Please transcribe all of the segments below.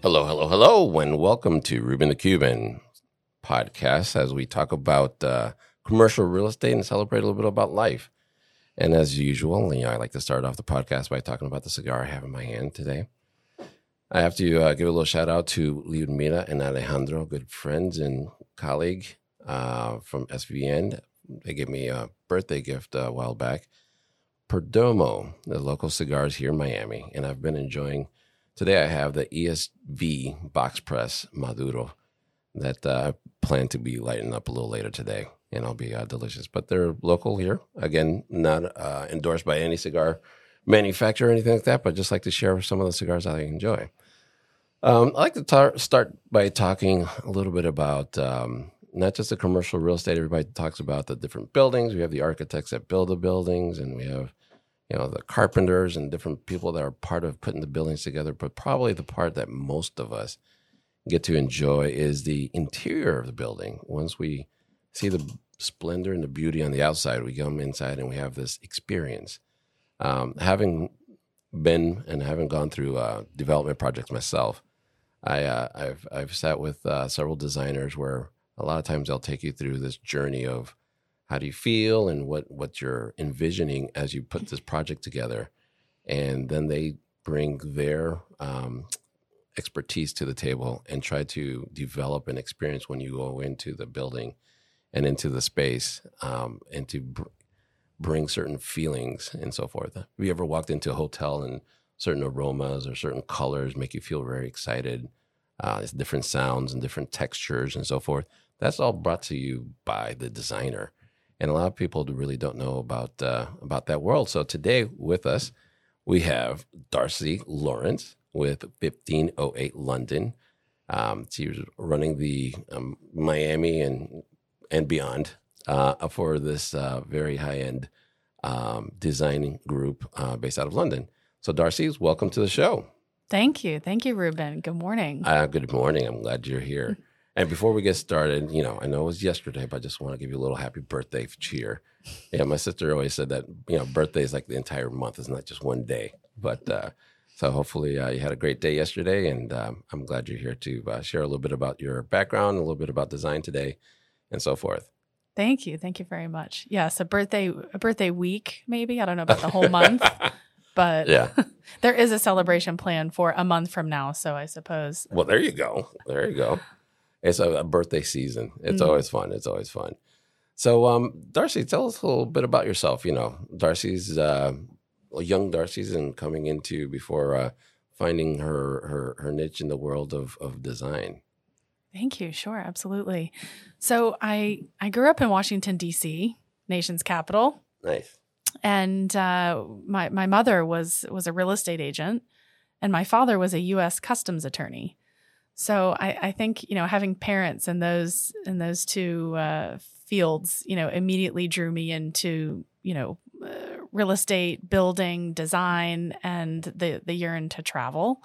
Hello, hello, hello, and welcome to Ruben the Cuban podcast as we talk about commercial real estate and celebrate a little bit about life. And as usual, I like to start off the podcast by talking about the cigar I have in my hand today. I have to give a little shout out to Lyudmila and Alejandro, good friends and colleague from SVN. They gave me a birthday gift a while back. Perdomo, the local cigars here in Miami, and I've been enjoying. Today I have the ESV Box Press Maduro that I plan to be lighting up a little later today, and I'll be delicious. But they're local here. Again, not endorsed by any cigar manufacturer or anything like that, but just like to share some of the cigars I enjoy. I like to start by talking a little bit about not just the commercial real estate. Everybody talks about the different buildings. We have the architects that build the buildings, and we have, the carpenters and different people that are part of putting the buildings together. But probably the part that most of us get to enjoy is the interior of the building. Once we see the splendor and the beauty on the outside, we come inside and we have this experience. Having been and having gone through development projects myself, I've sat with several designers where a lot of times they'll take you through this journey of how do you feel and what you're envisioning as you put this project together. And then they bring their expertise to the table and try to develop an experience when you go into the building and into the space and to bring certain feelings and so forth. Have you ever walked into a hotel and certain aromas or certain colors make you feel very excited? It's different sounds and different textures and so forth. That's all brought to you by the designer. And a lot of people really don't know about that world. So today with us, we have Darcy Lawrence with 1508 London. She's running the Miami and beyond for this very high-end design group based out of London. So Darcy, welcome to the show. Thank you. Thank you, Ruben. Good morning. Good morning. I'm glad you're here. And before we get started, I know it was yesterday, but I just want to give you a little happy birthday cheer. Yeah, my sister always said that, birthday is like the entire month. It's not just one day. But so hopefully you had a great day yesterday, and I'm glad you're here to share a little bit about your background, a little bit about design today, and so forth. Thank you. Thank you very much. Yes, a birthday week, maybe. I don't know about the whole month. But yeah. There is a celebration planned for a month from now, so I suppose. Well, there you go. There you go. It's a birthday season. It's always fun. It's always fun. So, Darcy, tell us a little bit about yourself. Young Darcy's and coming into before finding her niche in the world of design. Thank you. Sure. Absolutely. So I grew up in Washington, D.C., nation's capital. Nice. And my mother was a real estate agent, and my father was a U.S. customs attorney. So I think, having parents in those two fields, immediately drew me into, real estate, building, design, and the yearn to travel.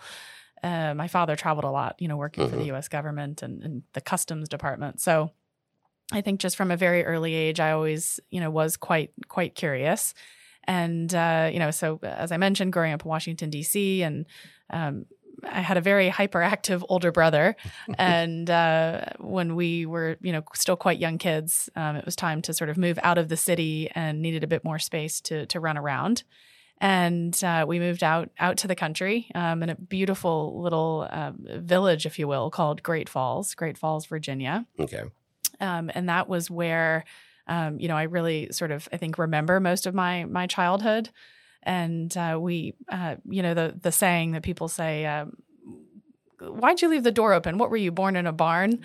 My father traveled a lot, working for the U.S. government and the customs department. So I think just from a very early age, I always, was quite curious. And, so as I mentioned, growing up in Washington, D.C., and I had a very hyperactive older brother, and when we were, still quite young kids, it was time to sort of move out of the city and needed a bit more space to run around. And we moved out to the country in a beautiful little village, if you will, called Great Falls, Virginia. Okay. And that was where, I really sort of, I think, remember most of my childhood. And we, the saying that people say, why'd you leave the door open? What were you, born in a barn?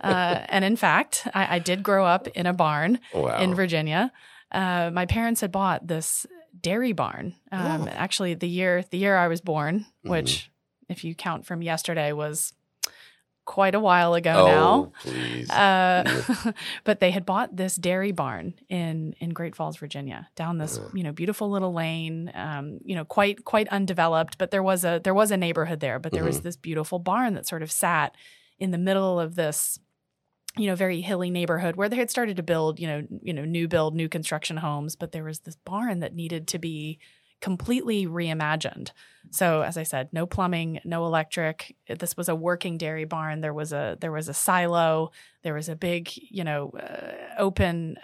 And in fact, I did grow up in a barn. Wow. In Virginia. My parents had bought this dairy barn. Actually, the year I was born, which, if you count from yesterday, was quite a while ago now. Please. But they had bought this dairy barn in Great Falls, Virginia, down this, beautiful little lane, quite undeveloped, but there was a neighborhood there, but there was this beautiful barn that sort of sat in the middle of this, very hilly neighborhood where they had started to build, new construction homes, but there was this barn that needed to be completely reimagined. So as I said, no plumbing, no electric. This was a working dairy barn. There was a silo. There was a big, open,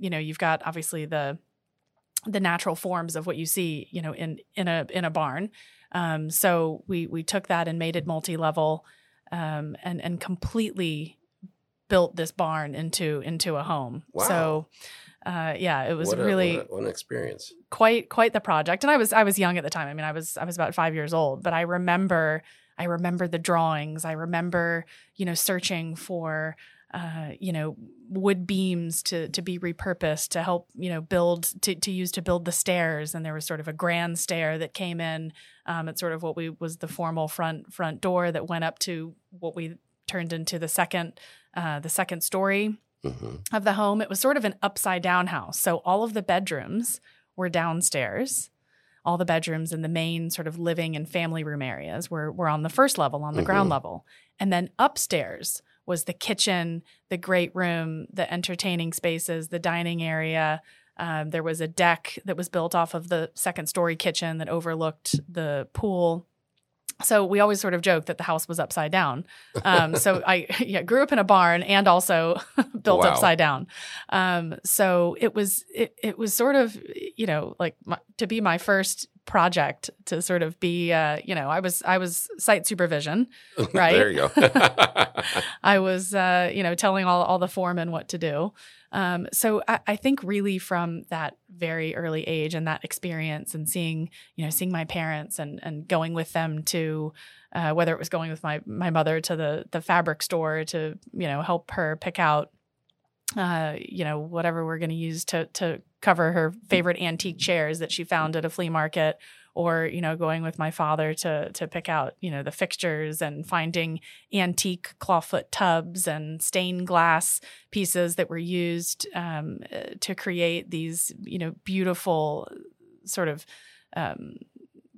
you've got obviously the natural forms of what you see, in a barn. So we took that and made it multi-level, and completely built this barn into a home. Wow. So, it was really an experience. Quite the project. And I was young at the time. I mean, I was about 5 years old, but I remember the drawings. I remember, searching for, wood beams to be repurposed to help, build the stairs. And there was sort of a grand stair that came in, at sort of what was the formal front door that went up to what we turned into the second story of the home. It was sort of an upside down house. So all of the bedrooms were downstairs. All the bedrooms and the main sort of living and family room areas were on the first level, on the ground level. And then upstairs was the kitchen, the great room, the entertaining spaces, the dining area. There was a deck that was built off of the second story kitchen that overlooked the pool. So we always sort of joke that the house was upside down. So I grew up in a barn and also built upside down. So it was sort of, to be my first project to sort of be, I was site supervision, right? There you go. I was, telling all the foremen what to do. So I think really from that very early age and that experience and seeing my parents and going with them to, whether it was going with my mother to the fabric store to, help her pick out, whatever we're going to use to cover her favorite antique chairs that she found at a flea market, or, going with my father to pick out, the fixtures and finding antique clawfoot tubs and stained glass pieces that were used to create these, beautiful sort of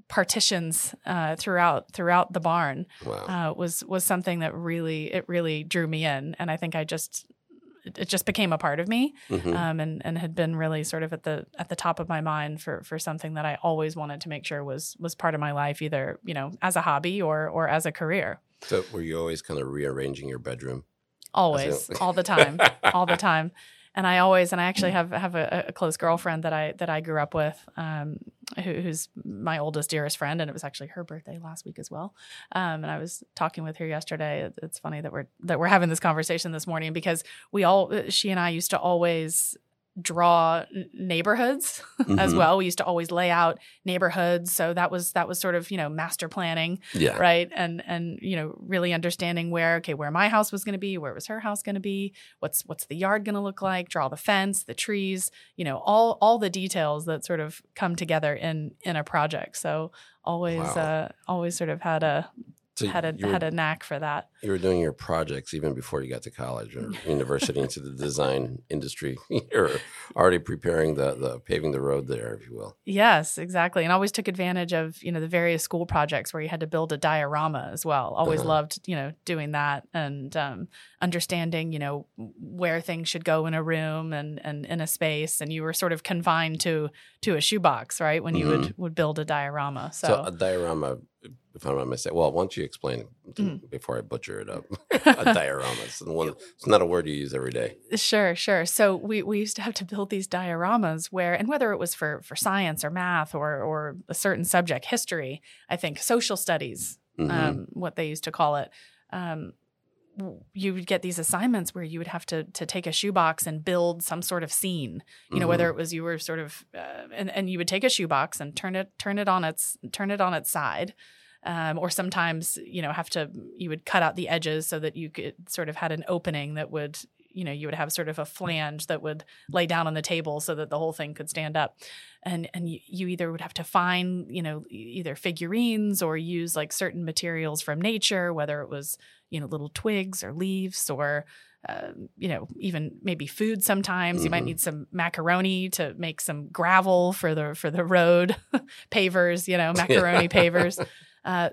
partitions throughout the barn. Wow. was something that really drew me in. And I think it just became a part of me, and had been really sort of at the top of my mind for something that I always wanted to make sure was part of my life, either, as a hobby or as a career. So were you always kind of rearranging your bedroom? Always, all the time. And I actually have a close girlfriend that I grew up with, who's my oldest, dearest friend. And it was actually her birthday last week as well. And I was talking with her yesterday. It's funny that we're having this conversation this morning, because she and I used to always draw neighborhoods as well. We used to always lay out neighborhoods. So that was sort of, master planning, right? And, really understanding where my house was going to be, where was her house going to be, what's the yard going to look like, draw the fence, the trees, all the details that sort of come together in a project. So always sort of had a knack for that. You were doing your projects even before you got to college or university into the design industry. You're already preparing the paving the road there, if you will. Yes, exactly. And always took advantage of, the various school projects where you had to build a diorama as well. Always loved, doing that and understanding, where things should go in a room and in a space. And you were sort of confined to a shoebox, right? When you would build a diorama. So a diorama, if I'm not mistaken. Well, why don't you explain before I butcher it up? A diorama. It's not a word you use every day. Sure. So we used to have to build these dioramas whether it was for science or math or a certain subject, history, I think, social studies, what they used to call it. You would get these assignments where you would have to take a shoebox and build some sort of scene, whether it was you were sort of, and you would take a shoebox and turn it on its side. Or sometimes, you would cut out the edges so that you could sort of had an opening that would, you would have sort of a flange that would lay down on the table so that the whole thing could stand up. And you either would have to find, either figurines or use like certain materials from nature, whether it was, little twigs or leaves or, even maybe food sometimes. You might need some macaroni to make some gravel for the road pavers, macaroni pavers.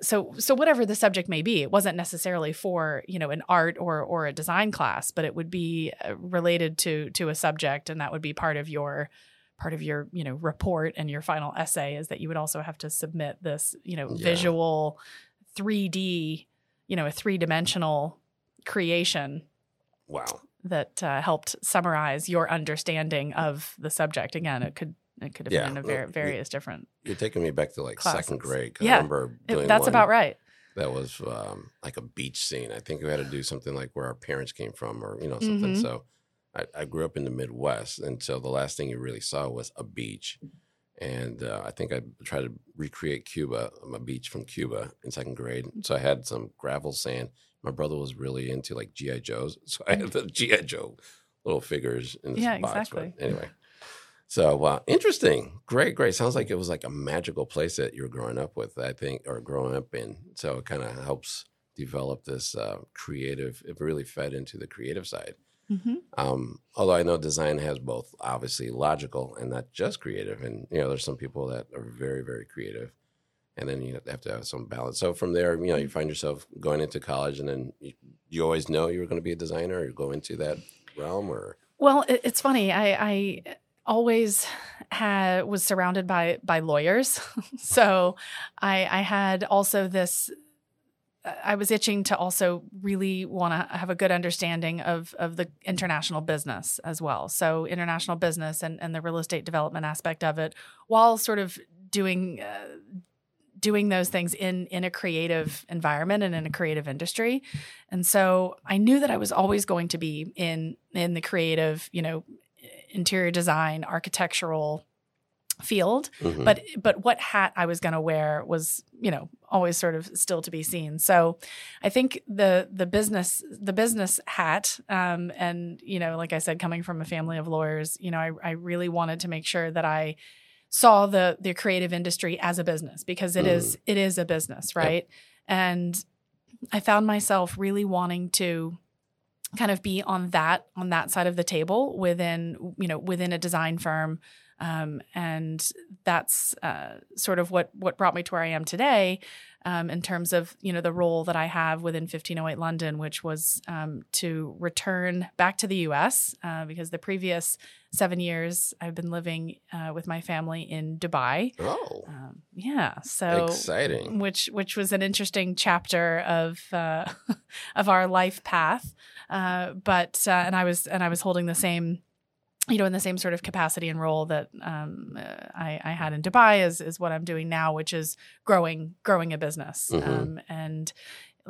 So whatever the subject may be, it wasn't necessarily for, an art or a design class, but it would be related to a subject, and that would be part of your part of your, you know, report and your final essay is that you would also have to submit this, you know, visual 3D, you know, a three-dimensional creation. Wow. That helped summarize your understanding of the subject. Again, it could have been in various different. You're taking me back to like classes. Second grade. I remember doing that's one about right. That was like a beach scene. I think we had to do something like where our parents came from, or you know something. Mm-hmm. So I grew up in the Midwest, and so the last thing you really saw was a beach. And I think I tried to recreate Cuba, a beach from Cuba, in second grade. So I had some gravel sand. My brother was really into like G.I. Joes, so I had the G.I. Joe little figures in this box. Exactly. But anyway, so interesting, great. Sounds like it was like a magical place that you were growing up with, I think, or growing up in. So it kind of helps develop this creative. It really fed into the creative side. Mm-hmm. Although I know design has both, obviously logical and not just creative. And you know, there's some people that are very, very creative. And then you have to have some balance. So from there, you know, you find yourself going into college, and then you always know you were going to be a designer, or go into that realm, or? Well, it's funny. I always was surrounded by lawyers. So I had also this, I was itching to also really want to have a good understanding of the international business as well. So international business and the real estate development aspect of it, while sort of doing those things in a creative environment and in a creative industry. And so I knew that I was always going to be in the creative, you know, interior design, architectural field. Mm-hmm. But what hat I was going to wear was, you know, always sort of still to be seen. So I think the business hat, and, you know, like I said, coming from a family of lawyers, you know, I really wanted to make sure that I saw the creative industry as a business, because it is a business, right? Yep. And I found myself really wanting to kind of be on that side of the table within a design firm. And that's sort of what brought me to where I am today, in terms of, you know, the role that I have within 1508 London, which was to return back to the U.S. Because the previous 7 years I've been living with my family in Dubai. Oh, so exciting! Which was an interesting chapter of our life path. But I was holding the same, you know, in the same sort of capacity and role that I had in Dubai is what I'm doing now, which is growing a business. Mm-hmm. And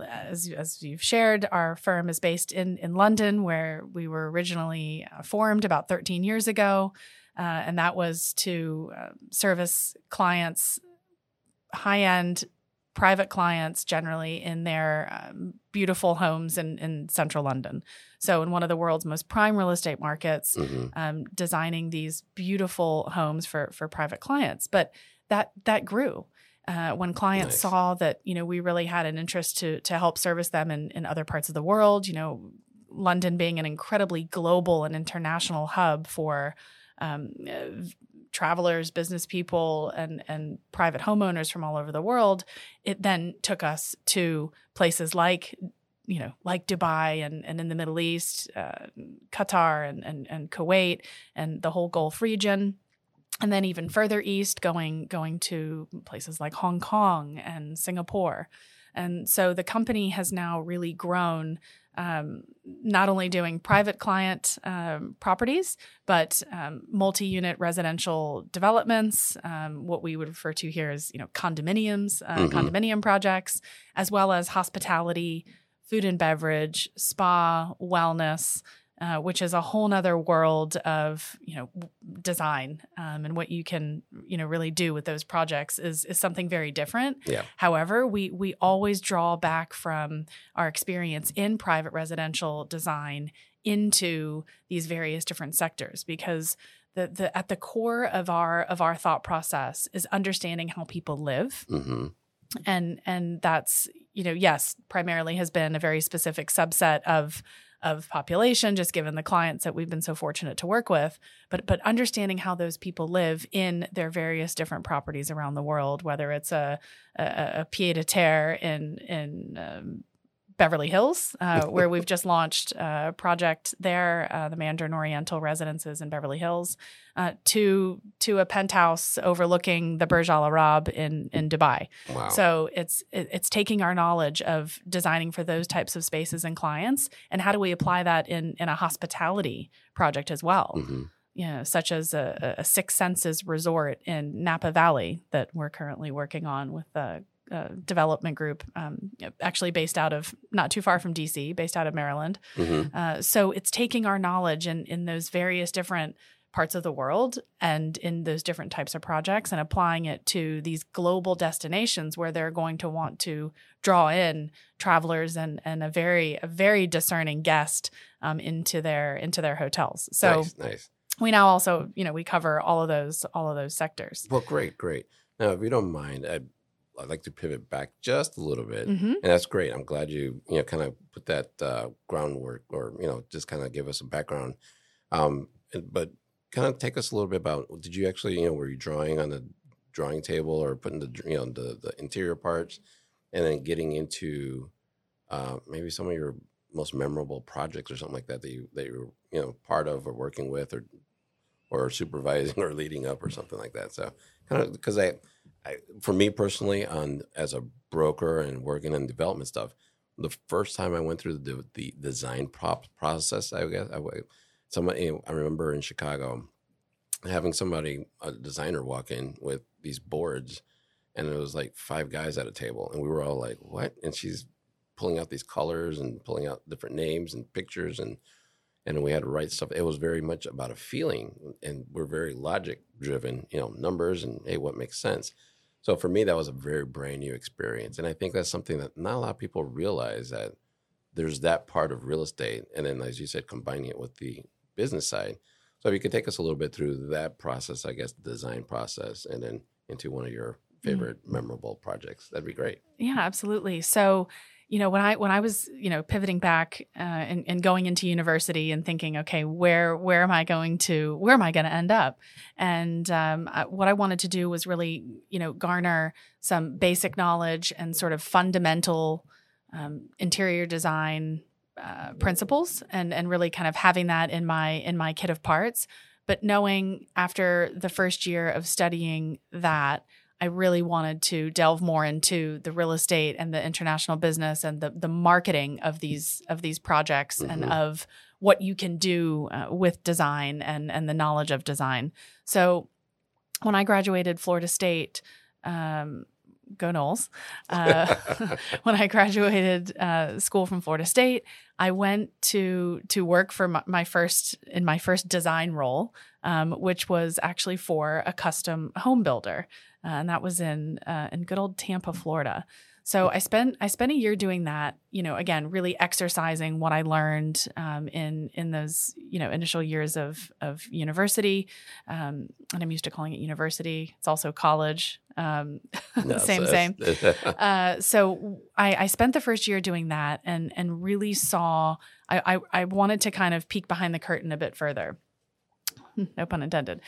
as you've shared, our firm is based in London, where we were originally formed about 13 years ago. And that was to service clients, high-end private clients generally, in their beautiful homes in central London. So in one of the world's most prime real estate markets, mm-hmm. Designing these beautiful homes for private clients. But that grew when clients saw that, you know, we really had an interest to help service them in other parts of the world, you know, London being an incredibly global and international hub for travelers, business people, and private homeowners from all over the world. It then took us to places like, you know, like Dubai and in the Middle East, Qatar and Kuwait and the whole Gulf region. And then even further east, going to places like Hong Kong and Singapore. And so the company has now really grown, not only doing private client properties, but multi-unit residential developments, what we would refer to here as, you know, condominiums, mm-hmm. condominium projects, as well as hospitality, food and beverage, spa, wellness, which is a whole nother world of, you know, design, and what you can, you know, really do with those projects is something very different. Yeah. However, we always draw back from our experience in private residential design into these various different sectors, because the at the core of our thought process is understanding how people live. Mm-hmm. And that's, you know, yes, primarily has been a very specific subset of population, just given the clients that we've been so fortunate to work with, but understanding how those people live in their various different properties around the world, whether it's a pied-à-terre in Beverly Hills, where we've just launched a project there, the Mandarin Oriental Residences in Beverly Hills, to a penthouse overlooking the Burj Al Arab in Dubai. Wow. So it's taking our knowledge of designing for those types of spaces and clients, and how do we apply that in a hospitality project as well? Mm-hmm. You know, such as a Six Senses resort in Napa Valley that we're currently working on with development group, actually based out of, not too far from DC, based out of Maryland. Mm-hmm. So it's taking our knowledge in those various different parts of the world and in those different types of projects and applying it to these global destinations where they're going to want to draw in travelers and a very discerning guest into their hotels. So nice. We now also, we cover all of those sectors. Well, great. Now, if you don't mind, I'd like to pivot back just a little bit, mm-hmm. and that's great. I'm glad you kind of put that groundwork, or just kind of give us a background. But kind of take us a little bit about, did you actually, were you drawing on the drawing table or putting the interior parts, and then getting into maybe some of your most memorable projects or something like that that you were part of or working with or supervising or leading up or something like that. So kind of because I, for me personally, as a broker and working in development stuff, the first time I went through the design process, I guess, I remember in Chicago having a designer walk in with these boards, and it was like five guys at a table, and we were all like, what? And she's pulling out these colors and pulling out different names and pictures, and we had to write stuff. It was very much about a feeling, and we're very logic driven, numbers and, hey, what makes sense? So for me, that was a very brand new experience. And I think that's something that not a lot of people realize, that there's that part of real estate. And then, as you said, combining it with the business side. So if you could take us a little bit through that process, I guess, the design process, and then into one of your favorite mm-hmm. memorable projects, that'd be great. Yeah, absolutely. So, when I was, pivoting back and going into university and thinking, okay, where am I going to end up? And what I wanted to do was really, garner some basic knowledge and sort of fundamental interior design principles, and really kind of having that in my kit of parts. But knowing after the first year of studying that, I really wanted to delve more into the real estate and the international business and the marketing of these projects, mm-hmm. and of what you can do with design and the knowledge of design. So when I graduated Florida State, go Noles, when I graduated school from Florida State, I went to work for my first design role, which was actually for a custom home builder. And that was in good old Tampa, Florida. So I spent a year doing that, again, really exercising what I learned in those, initial years of university. And I'm used to calling it university. It's also college. No, same. So I spent the first year doing that, and really saw, I wanted to kind of peek behind the curtain a bit further. No pun intended.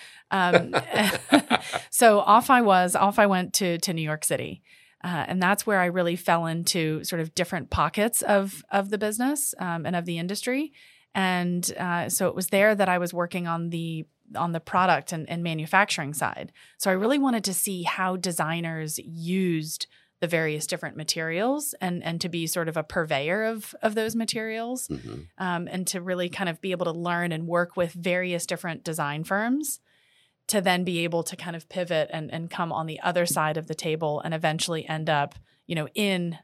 So off I went to New York City. And that's where I really fell into sort of different pockets of the business and of the industry. And so it was there that I was working on the product and manufacturing side. So I really wanted to see how designers used the various different materials, and to be sort of a purveyor of those materials, mm-hmm. And to really kind of be able to learn and work with various different design firms, to then be able to kind of pivot and come on the other side of the table and eventually end up, in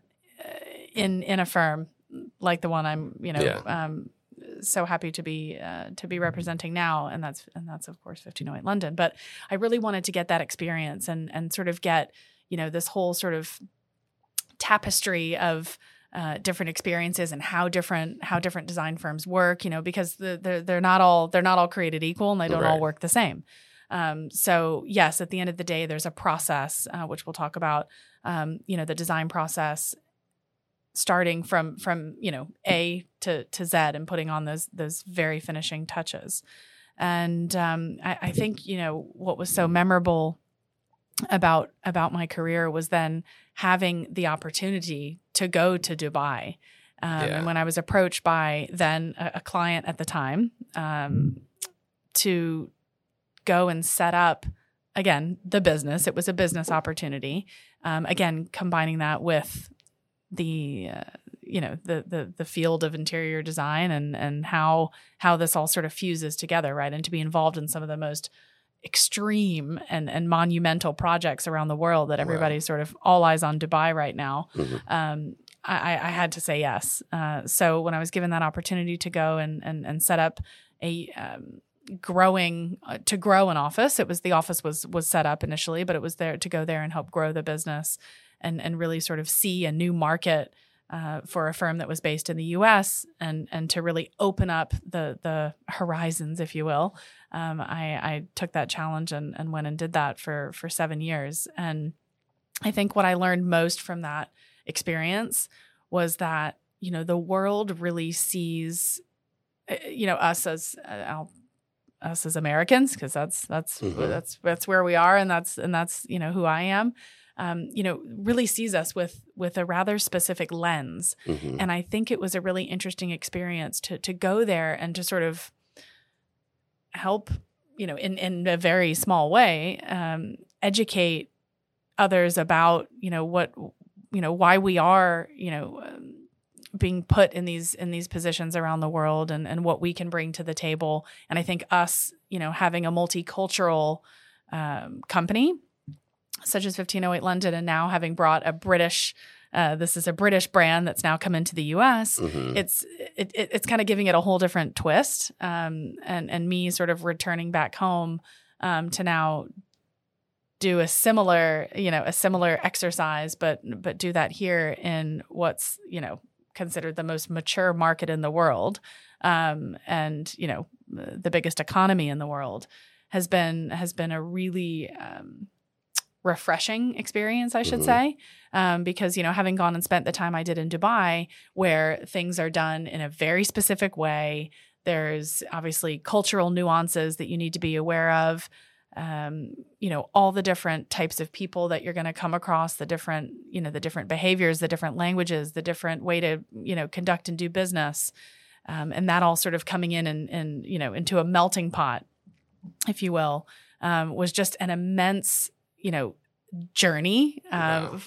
a firm like the one I'm, so happy to be representing now, and that's of course 1508 London. But I really wanted to get that experience and sort of get, this whole sort of tapestry of different experiences and how different design firms work, because they're not all created equal, and they don't all work the same. So yes, at the end of the day, there's a process, which we'll talk about, the design process, starting from A to Z, and putting on those very finishing touches. And I think, what was so memorable about my career was then having the opportunity to go to Dubai And when I was approached by then a client at the time to go and set up, again, the business, it was a business opportunity. Again, combining that with the, you know, the field of interior design and how this all sort of fuses together, right? And to be involved in some of the most extreme and monumental projects around the world that everybody's sort of all eyes on Dubai right now. Mm-hmm. I had to say yes. So when I was given that opportunity to go and set up a grow an office, it was the office was set up initially, but it was there to go there and help grow the business and really sort of see a new market for a firm that was based in the U.S. and to really open up the horizons, if you will. I took that challenge and went and did that for 7 years. And I think what I learned most from that experience was that, you know, the world really sees, you know, us as Americans, because that's mm-hmm. that's where we are, and that's you know who I am. You know, really sees us with a rather specific lens. Mm-hmm. And I think it was a really interesting experience to go there and to sort of help, you know, in a very small way, educate others about, you know, what, you know, why we are, you know, being put in these positions around the world and what we can bring to the table. And I think us, you know, having a multicultural company such as 1508 London, and now having brought a British, this is a British brand that's now come into the U.S. Mm-hmm. It's kind of giving it a whole different twist, and me sort of returning back home to now do a similar exercise, but do that here in what's, you know, considered the most mature market in the world, and you know the biggest economy in the world has been a really refreshing experience, I should mm-hmm. say, because, you know, having gone and spent the time I did in Dubai, where things are done in a very specific way, there's obviously cultural nuances that you need to be aware of, you know, all the different types of people that you're going to come across, the different behaviors, the different languages, the different way to, you know, conduct and do business, and that all sort of coming in and you know, into a melting pot, if you will, was just an immense, you know, journey,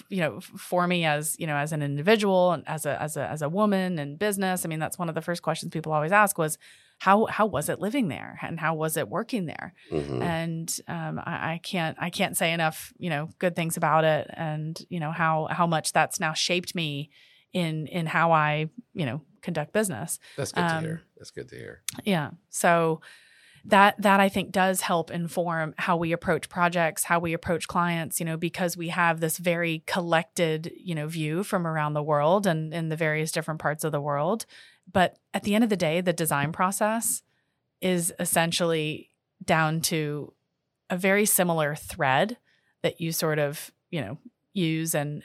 you know, for me as, you know, as an individual and as a woman in business. I mean, that's one of the first questions people always ask was, how was it living there and how was it working there? Mm-hmm. And, I can't say enough, you know, good things about it, and, you know, how much that's now shaped me in how I, you know, conduct business. That's good to hear. Yeah. So, That I think does help inform how we approach projects, how we approach clients, you know, because we have this very collected, you know, view from around the world and in the various different parts of the world. But at the end of the day, the design process is essentially down to a very similar thread that you sort of, you know, use and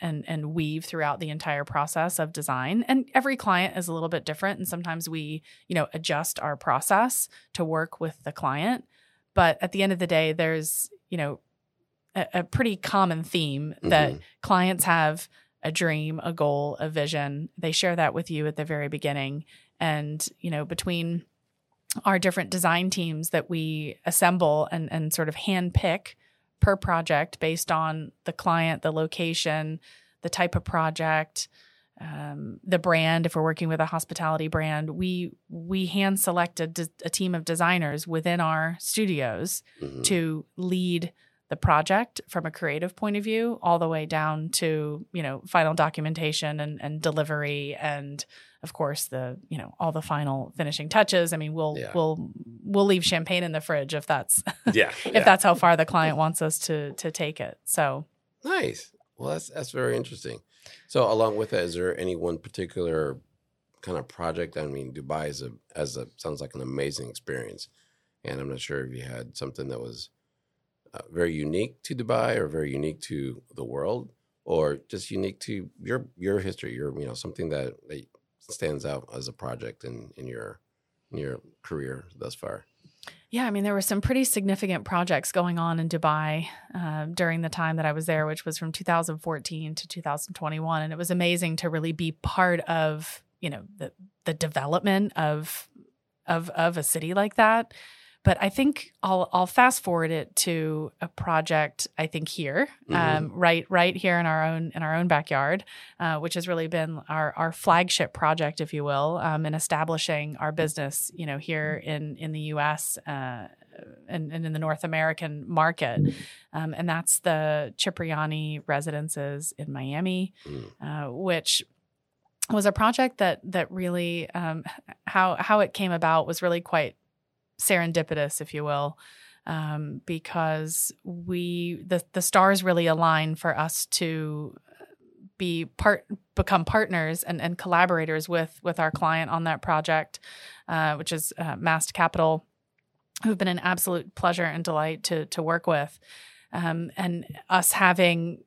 weave throughout the entire process of design. And every client is a little bit different. And sometimes we, you know, adjust our process to work with the client. But at the end of the day, there's, you know, a pretty common theme that mm-hmm. clients have a dream, a goal, a vision. They share that with you at the very beginning. And, you know, between our different design teams that we assemble and sort of handpick per project based on the client, the location, the type of project, the brand. If we're working with a hospitality brand, we hand select a team of designers within our studios mm-hmm. to lead the project from a creative point of view, all the way down to, you know, final documentation and delivery, and of course the, you know, all the final finishing touches. I mean, we'll leave champagne in the fridge if that's if that's how far the client wants us to take it. So nice. Well, that's very interesting. So along with that, is there any one particular kind of project? I mean, Dubai is a sounds like an amazing experience, and I'm not sure if you had something that was very unique to Dubai, or very unique to the world, or just unique to your history, you know, something that stands out as a project in your career thus far. Yeah, I mean, there were some pretty significant projects going on in Dubai during the time that I was there, which was from 2014 to 2021, and it was amazing to really be part of, you know, the development of a city like that. But I think I'll fast forward it to a project I think here, right here in our own backyard, which has really been our flagship project, if you will, in establishing our business, you know, here in the U.S. And in the North American market, and that's the Cipriani Residences in Miami, which was a project that really how it came about was really quite serendipitous, if you will, because the stars really align for us to become partners and collaborators with our client on that project, which is Mast Capital, who've been an absolute pleasure and delight to work with, and us having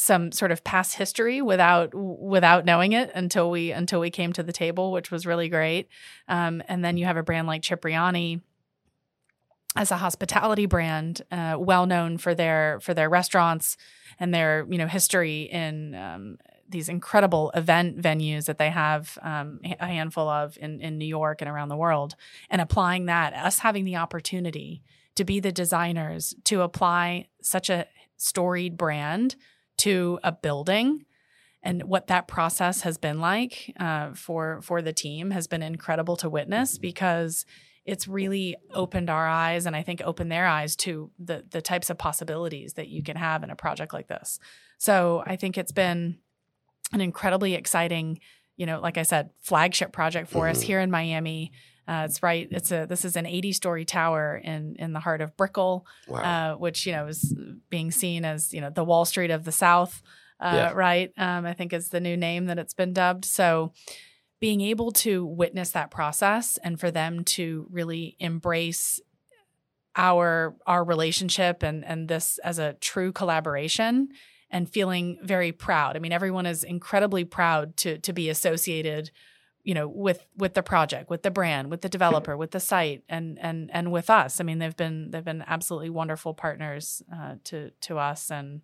some sort of past history without knowing it until we came to the table, which was really great. And then you have a brand like Cipriani as a hospitality brand, well known for their restaurants and their, you know, history in these incredible event venues that they have a handful of in New York and around the world, and applying that, us having the opportunity to be the designers to apply such a storied brand to a building, and what that process has been like for the team has been incredible to witness, because it's really opened our eyes, and I think opened their eyes to the types of possibilities that you can have in a project like this. So I think it's been an incredibly exciting, you know, like I said, flagship project for us here in Miami. It's right. This is an 80-story tower in the heart of Brickell, wow. Which, you know, is being seen as, you know, the Wall Street of the South, yeah. Right? I think is the new name that it's been dubbed. So being able to witness that process and for them to really embrace our relationship and this as a true collaboration, and feeling very proud. I mean, everyone is incredibly proud to be associated, you know, with the project, with the brand, with the developer, with the site, and with us. I mean, they've been absolutely wonderful partners to us, and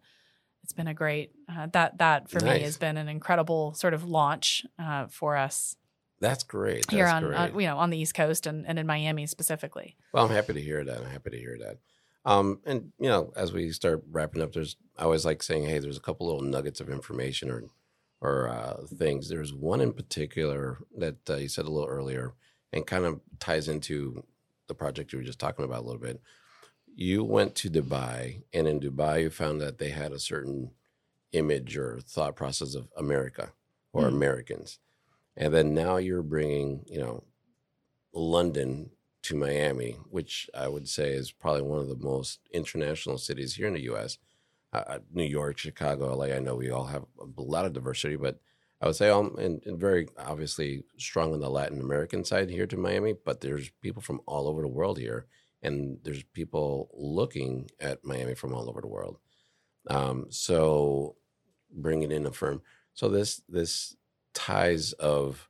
it's been a great that for nice. Me has been an incredible sort of launch for us. That's great. That's here on you know, on the East Coast and in Miami specifically. Well, I'm happy to hear that. And you know, as we start wrapping up, I always like saying, hey, there's a couple little nuggets of information or things. There's one in particular that you said a little earlier and kind of ties into the project you were just talking about a little bit. You went to Dubai, and in Dubai you found that they had a certain image or thought process of America or Americans. And then now you're bringing, you know, London to Miami, which I would say is probably one of the most international cities here in the U.S., New York, Chicago, L.A. I know we all have a lot of diversity, but I would say and very obviously strong on the Latin American side here to Miami, but there's people from all over the world here, and there's people looking at Miami from all over the world. So bringing in a firm. So this ties of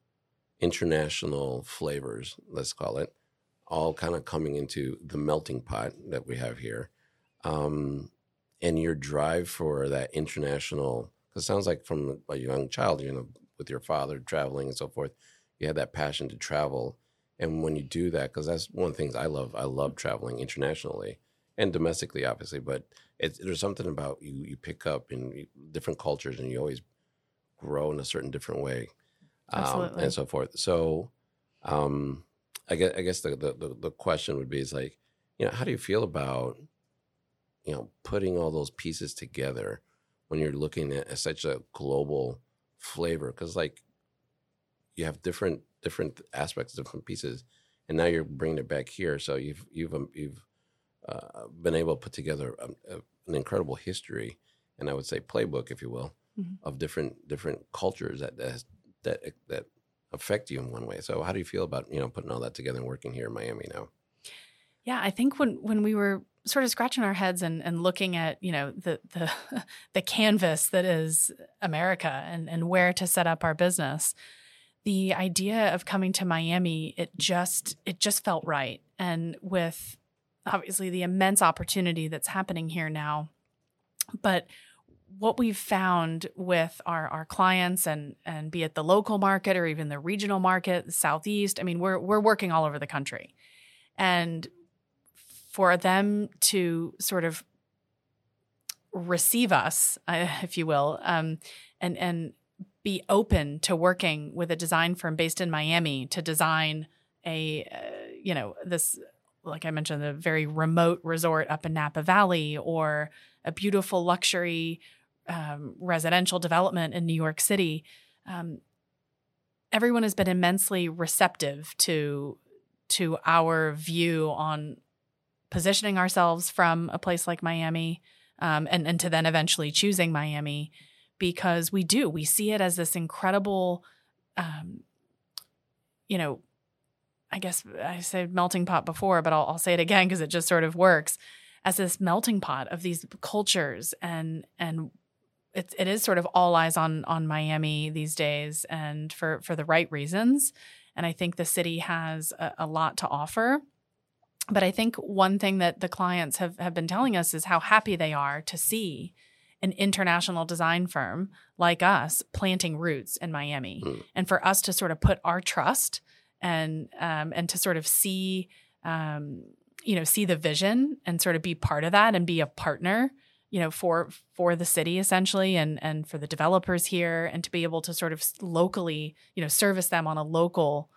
international flavors, let's call it, all kind of coming into the melting pot that we have here. And your drive for that international, because it sounds like from a young child, you know, with your father traveling and so forth, you had that passion to travel. And when you do that, because that's one of the things I love traveling internationally and domestically, obviously, but there's something about you pick up in different cultures, and you always grow in a certain different way, and so forth. So I guess the question would be is like, you know, how do you feel about, you know, putting all those pieces together when you're looking at such a global flavor? Because like you have different aspects, different pieces, and now you're bringing it back here. So you've been able to put together an incredible history, and I would say playbook, if you will, of different cultures that affect you in one way. So how do you feel about, you know, putting all that together and working here in Miami now? Yeah, I think when we were sort of scratching our heads and looking at, you know, the canvas that is America and where to set up our business, the idea of coming to Miami, it just felt right. And with obviously the immense opportunity that's happening here now, but what we've found with our clients and be it the local market or even the regional market, the Southeast, I mean, we're working all over the country. And for them to sort of receive us, if you will, and be open to working with a design firm based in Miami to design a, this, like I mentioned, the very remote resort up in Napa Valley or a beautiful luxury residential development in New York City. Everyone has been immensely receptive to our view on positioning ourselves from a place like Miami and to then eventually choosing Miami because we see it as this incredible, I guess I said melting pot before, but I'll say it again because it just sort of works as this melting pot of these cultures. And it is sort of all eyes on Miami these days and for the right reasons. And I think the city has a lot to offer. But I think one thing that the clients have been telling us is how happy they are to see an international design firm like us planting roots in Miami. And for us to sort of put our trust and to sort of see the vision and sort of be part of that and be a partner, for the city essentially and for the developers here and to be able to sort of locally, service them on a local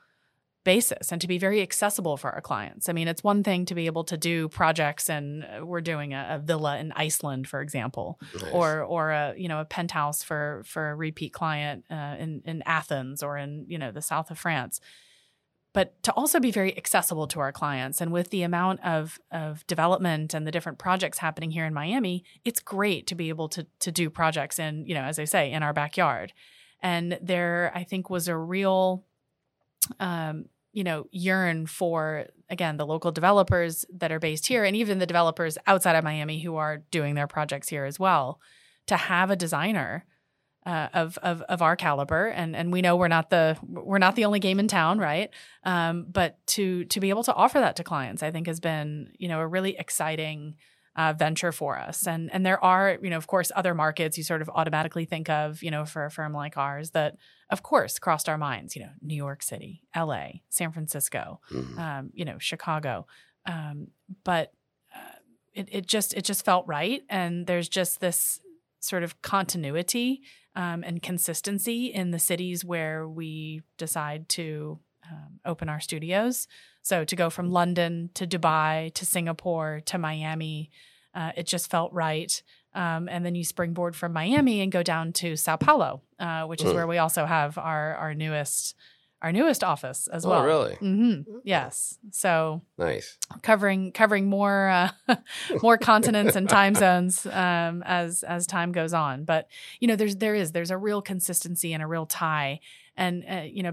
basis and to be very accessible for our clients. I mean, it's one thing to be able to do projects and we're doing a villa in Iceland, for example, nice. or a penthouse for a repeat client in Athens or in, the south of France. But to also be very accessible to our clients. And with the amount of development and the different projects happening here in Miami, it's great to be able to do projects in, as I say, in our backyard. And there, I think, was a real, yearn for, again, the local developers that are based here and even the developers outside of Miami who are doing their projects here as well, to have a designer of our caliber, and we know we're not the only game in town, right? But to be able to offer that to clients, I think has been a really exciting venture for us. And there are of course other markets you sort of automatically think of for a firm like ours that of course crossed our minds. New York City, L.A., San Francisco, Chicago, but it just felt right, and there's just this sort of continuity and consistency in the cities where we decide to open our studios. So to go from London to Dubai to Singapore to Miami, it just felt right. And then you springboard from Miami and go down to Sao Paulo, which is where we also have our newest office as well. Oh, really? Mm-hmm. Yes. So nice. Covering more more continents and time zones as time goes on. But there's a real consistency and a real tie. And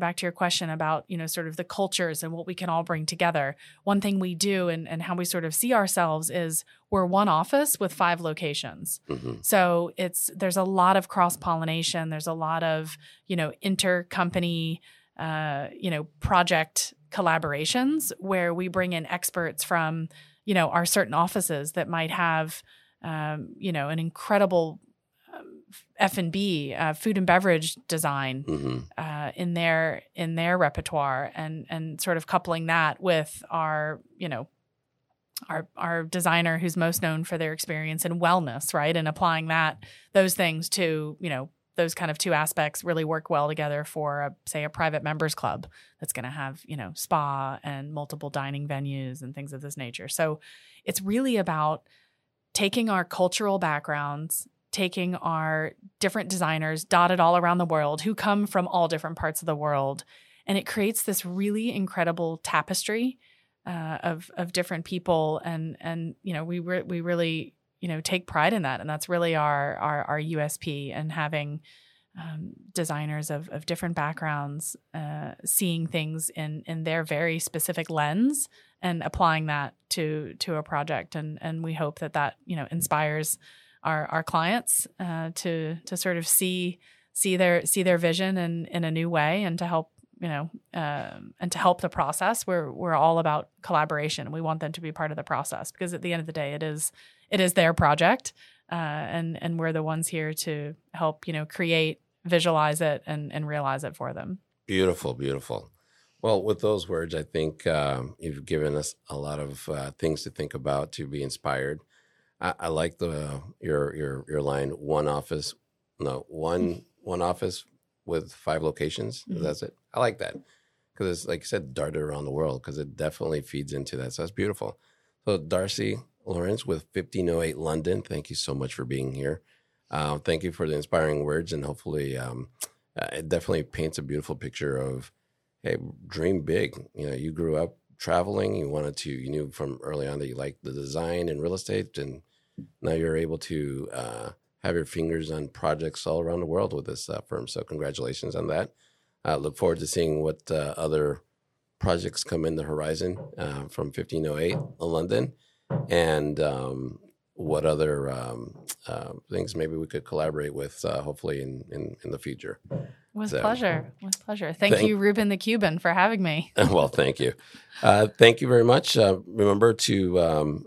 back to your question about sort of the cultures and what we can all bring together. One thing we do and how we sort of see ourselves is we're one office with 5 locations. Mm-hmm. So there's a lot of cross-pollination. There's a lot of intercompany. Project collaborations where we bring in experts from, our certain offices that might have, an incredible F&B, food and beverage design in their repertoire and sort of coupling that with our designer who's most known for their experience in wellness, right? And applying those things to, those kind of 2 aspects really work well together for, a private members club that's going to have, spa and multiple dining venues and things of this nature. So it's really about taking our cultural backgrounds, taking our different designers dotted all around the world who come from all different parts of the world. And it creates this really incredible tapestry of different people. And we really... take pride in that. And that's really our USP, and having designers of different backgrounds, seeing things in their very specific lens and applying that to a project. And we hope that, inspires our clients to sort of see their vision in a new way, and to help, and to help the process. We're all about collaboration. We want them to be part of the process, because at the end of the day, it is their project, and we're the ones here to help, create, visualize it, and realize it for them. Beautiful, beautiful. Well, with those words, I think you've given us a lot of things to think about, to be inspired. I like your line, one office with 5 locations. Mm-hmm. That's it. I like that because it's, like you said, darted around the world, because it definitely feeds into that. So that's beautiful. So Darcy Lawrence with 1508 London, thank you so much for being here. Thank you for the inspiring words, and hopefully it definitely paints a beautiful picture of, hey, dream big. You grew up traveling. You knew from early on that you liked the design and real estate, and now you're able to have your fingers on projects all around the world with this firm. So congratulations on that. Look forward to seeing what other projects come in the horizon from 1508 London, and what other things maybe we could collaborate with, hopefully in the future. With pleasure. Thank you, Ruben the Cuban, for having me. Well, thank you. Thank you very much. Remember to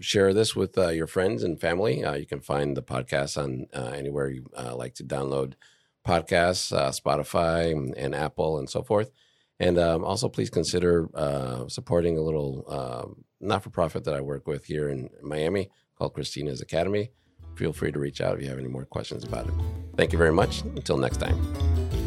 share this with your friends and family. You can find the podcast on anywhere you like to download podcasts, Spotify and Apple and so forth. And also please consider supporting a little not-for-profit that I work with here in Miami called Cristina's Academy. Feel free to reach out if you have any more questions about it. Thank you very much. Until next time.